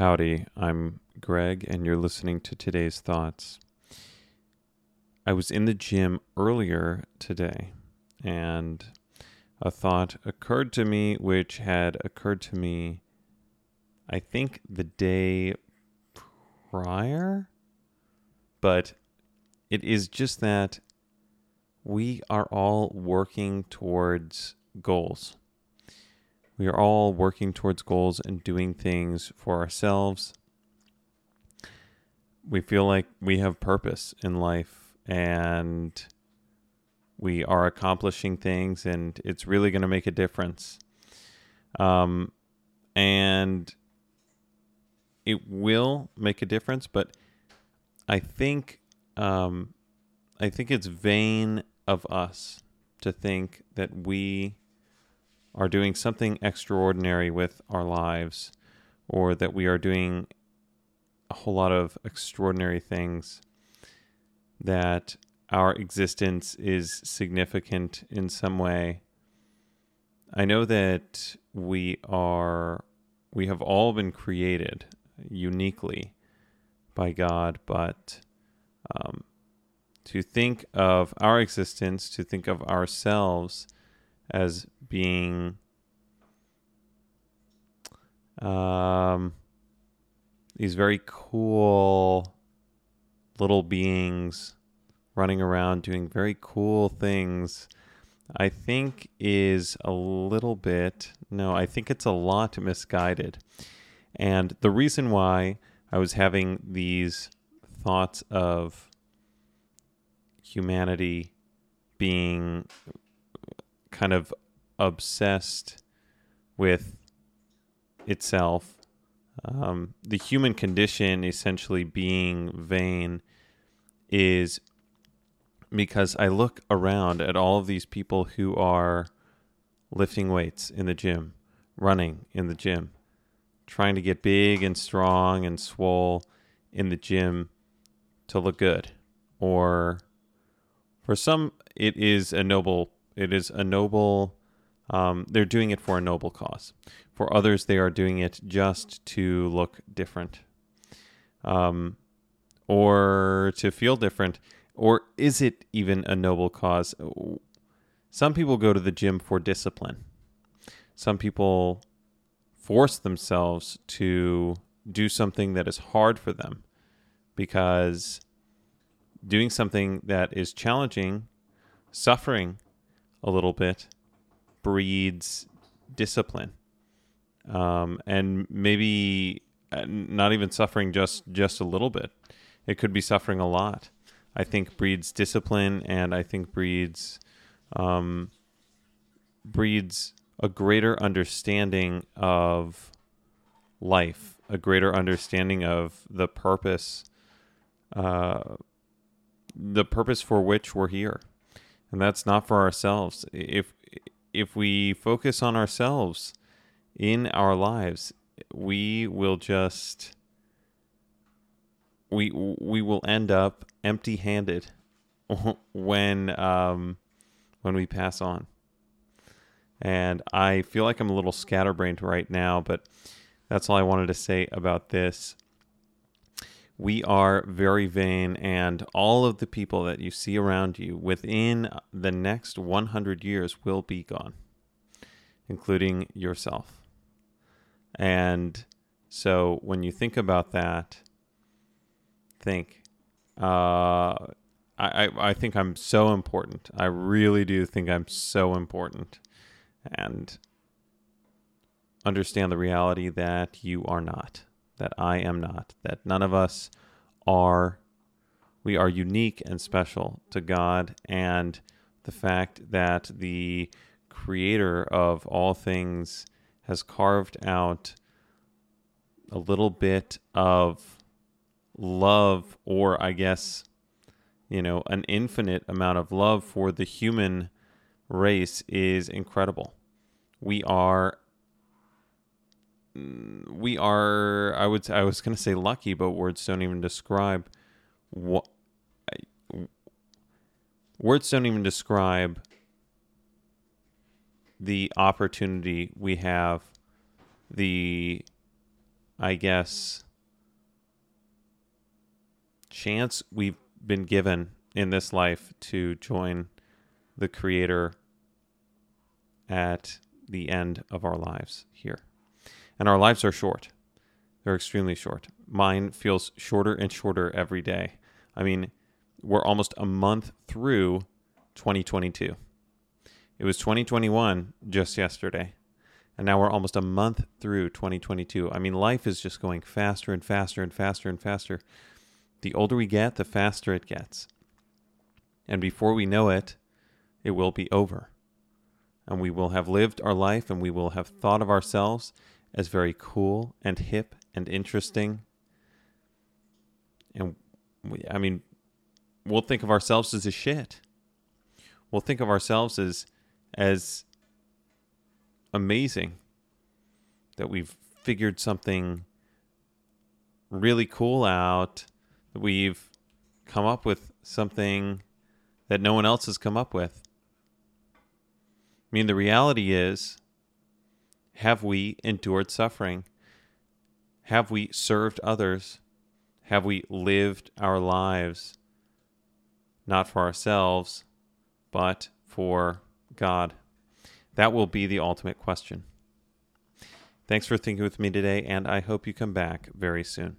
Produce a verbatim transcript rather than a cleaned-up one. Howdy, I'm Greg, and you're listening to Today's Thoughts. I was in the gym earlier today, and a thought occurred to me, which had occurred to me, I think, the day prior. But it is just that we are all working towards goals. We are all working towards goals and doing things for ourselves. We feel like we have purpose in life and we are accomplishing things, and it's really going to make a difference. Um, and it will make a difference, but I think, um, I think it's vain of us to think that we are doing something extraordinary with our lives, or that we are doing a whole lot of extraordinary things, that our existence is significant in some way. I know that we are, we have all been created uniquely by God, but um, to think of our existence, to think of ourselves as being um, these very cool little beings running around doing very cool things, I think is a little bit, no, I think it's a lot misguided. And the reason why I was having these thoughts of humanity being kind of obsessed with itself, um, the human condition essentially being vain, is because I look around at all of these people who are lifting weights in the gym, running in the gym, trying to get big and strong and swole in the gym to look good. Or for some, it is a noble purpose. It is a noble, um, they're doing it for a noble cause. For others, they are doing it just to look different, um, or to feel different. Or is it even a noble cause? Some people go to the gym for discipline. Some people force themselves to do something that is hard for them, because doing something that is challenging, suffering a little bit, breeds discipline. Um, and maybe not even suffering just, just a little bit. It could be suffering a lot. I think breeds discipline, and I think breeds um, breeds a greater understanding of life, a greater understanding of the purpose, uh, the purpose for which we're here. And that's not for ourselves. If if we focus on ourselves in our lives, we will just we we will end up empty-handed when um, when we pass on. And I feel like I'm a little scatterbrained right now, but that's all I wanted to say about this. We are very vain, and all of the people that you see around you within the next one hundred years will be gone, including yourself. And so when you think about that, think, uh, I, I, I think I'm so important. I really do think I'm so important. And understand the reality that you are not. That I am not, that none of us are. We are unique and special to God, and the fact that the creator of all things has carved out a little bit of love, or I guess, you know, an infinite amount of love for the human race is incredible. We are We are, I would, I was going to say lucky, but words don't even describe what, words don't even describe the opportunity we have, the I guess, chance we've been given in this life to join the Creator at the end of our lives here. And our lives are short. They're extremely short. Mine feels shorter and shorter every day. I mean, we're almost a month through twenty twenty-two. It was twenty twenty-one just yesterday. And now we're almost a month through twenty twenty-two. I mean, life is just going faster and faster and faster and faster. The older we get, the faster it gets. And before we know it, it will be over. And we will have lived our life, and we will have thought of ourselves as very cool and hip and interesting. And we, I mean, we'll think of ourselves as a shit. We'll think of ourselves as as amazing, that we've figured something really cool out, that we've come up with something that no one else has come up with. I mean, the reality is, have we endured suffering? Have we served others? Have we lived our lives not for ourselves, but for God? That will be the ultimate question. Thanks for thinking with me today, and I hope you come back very soon.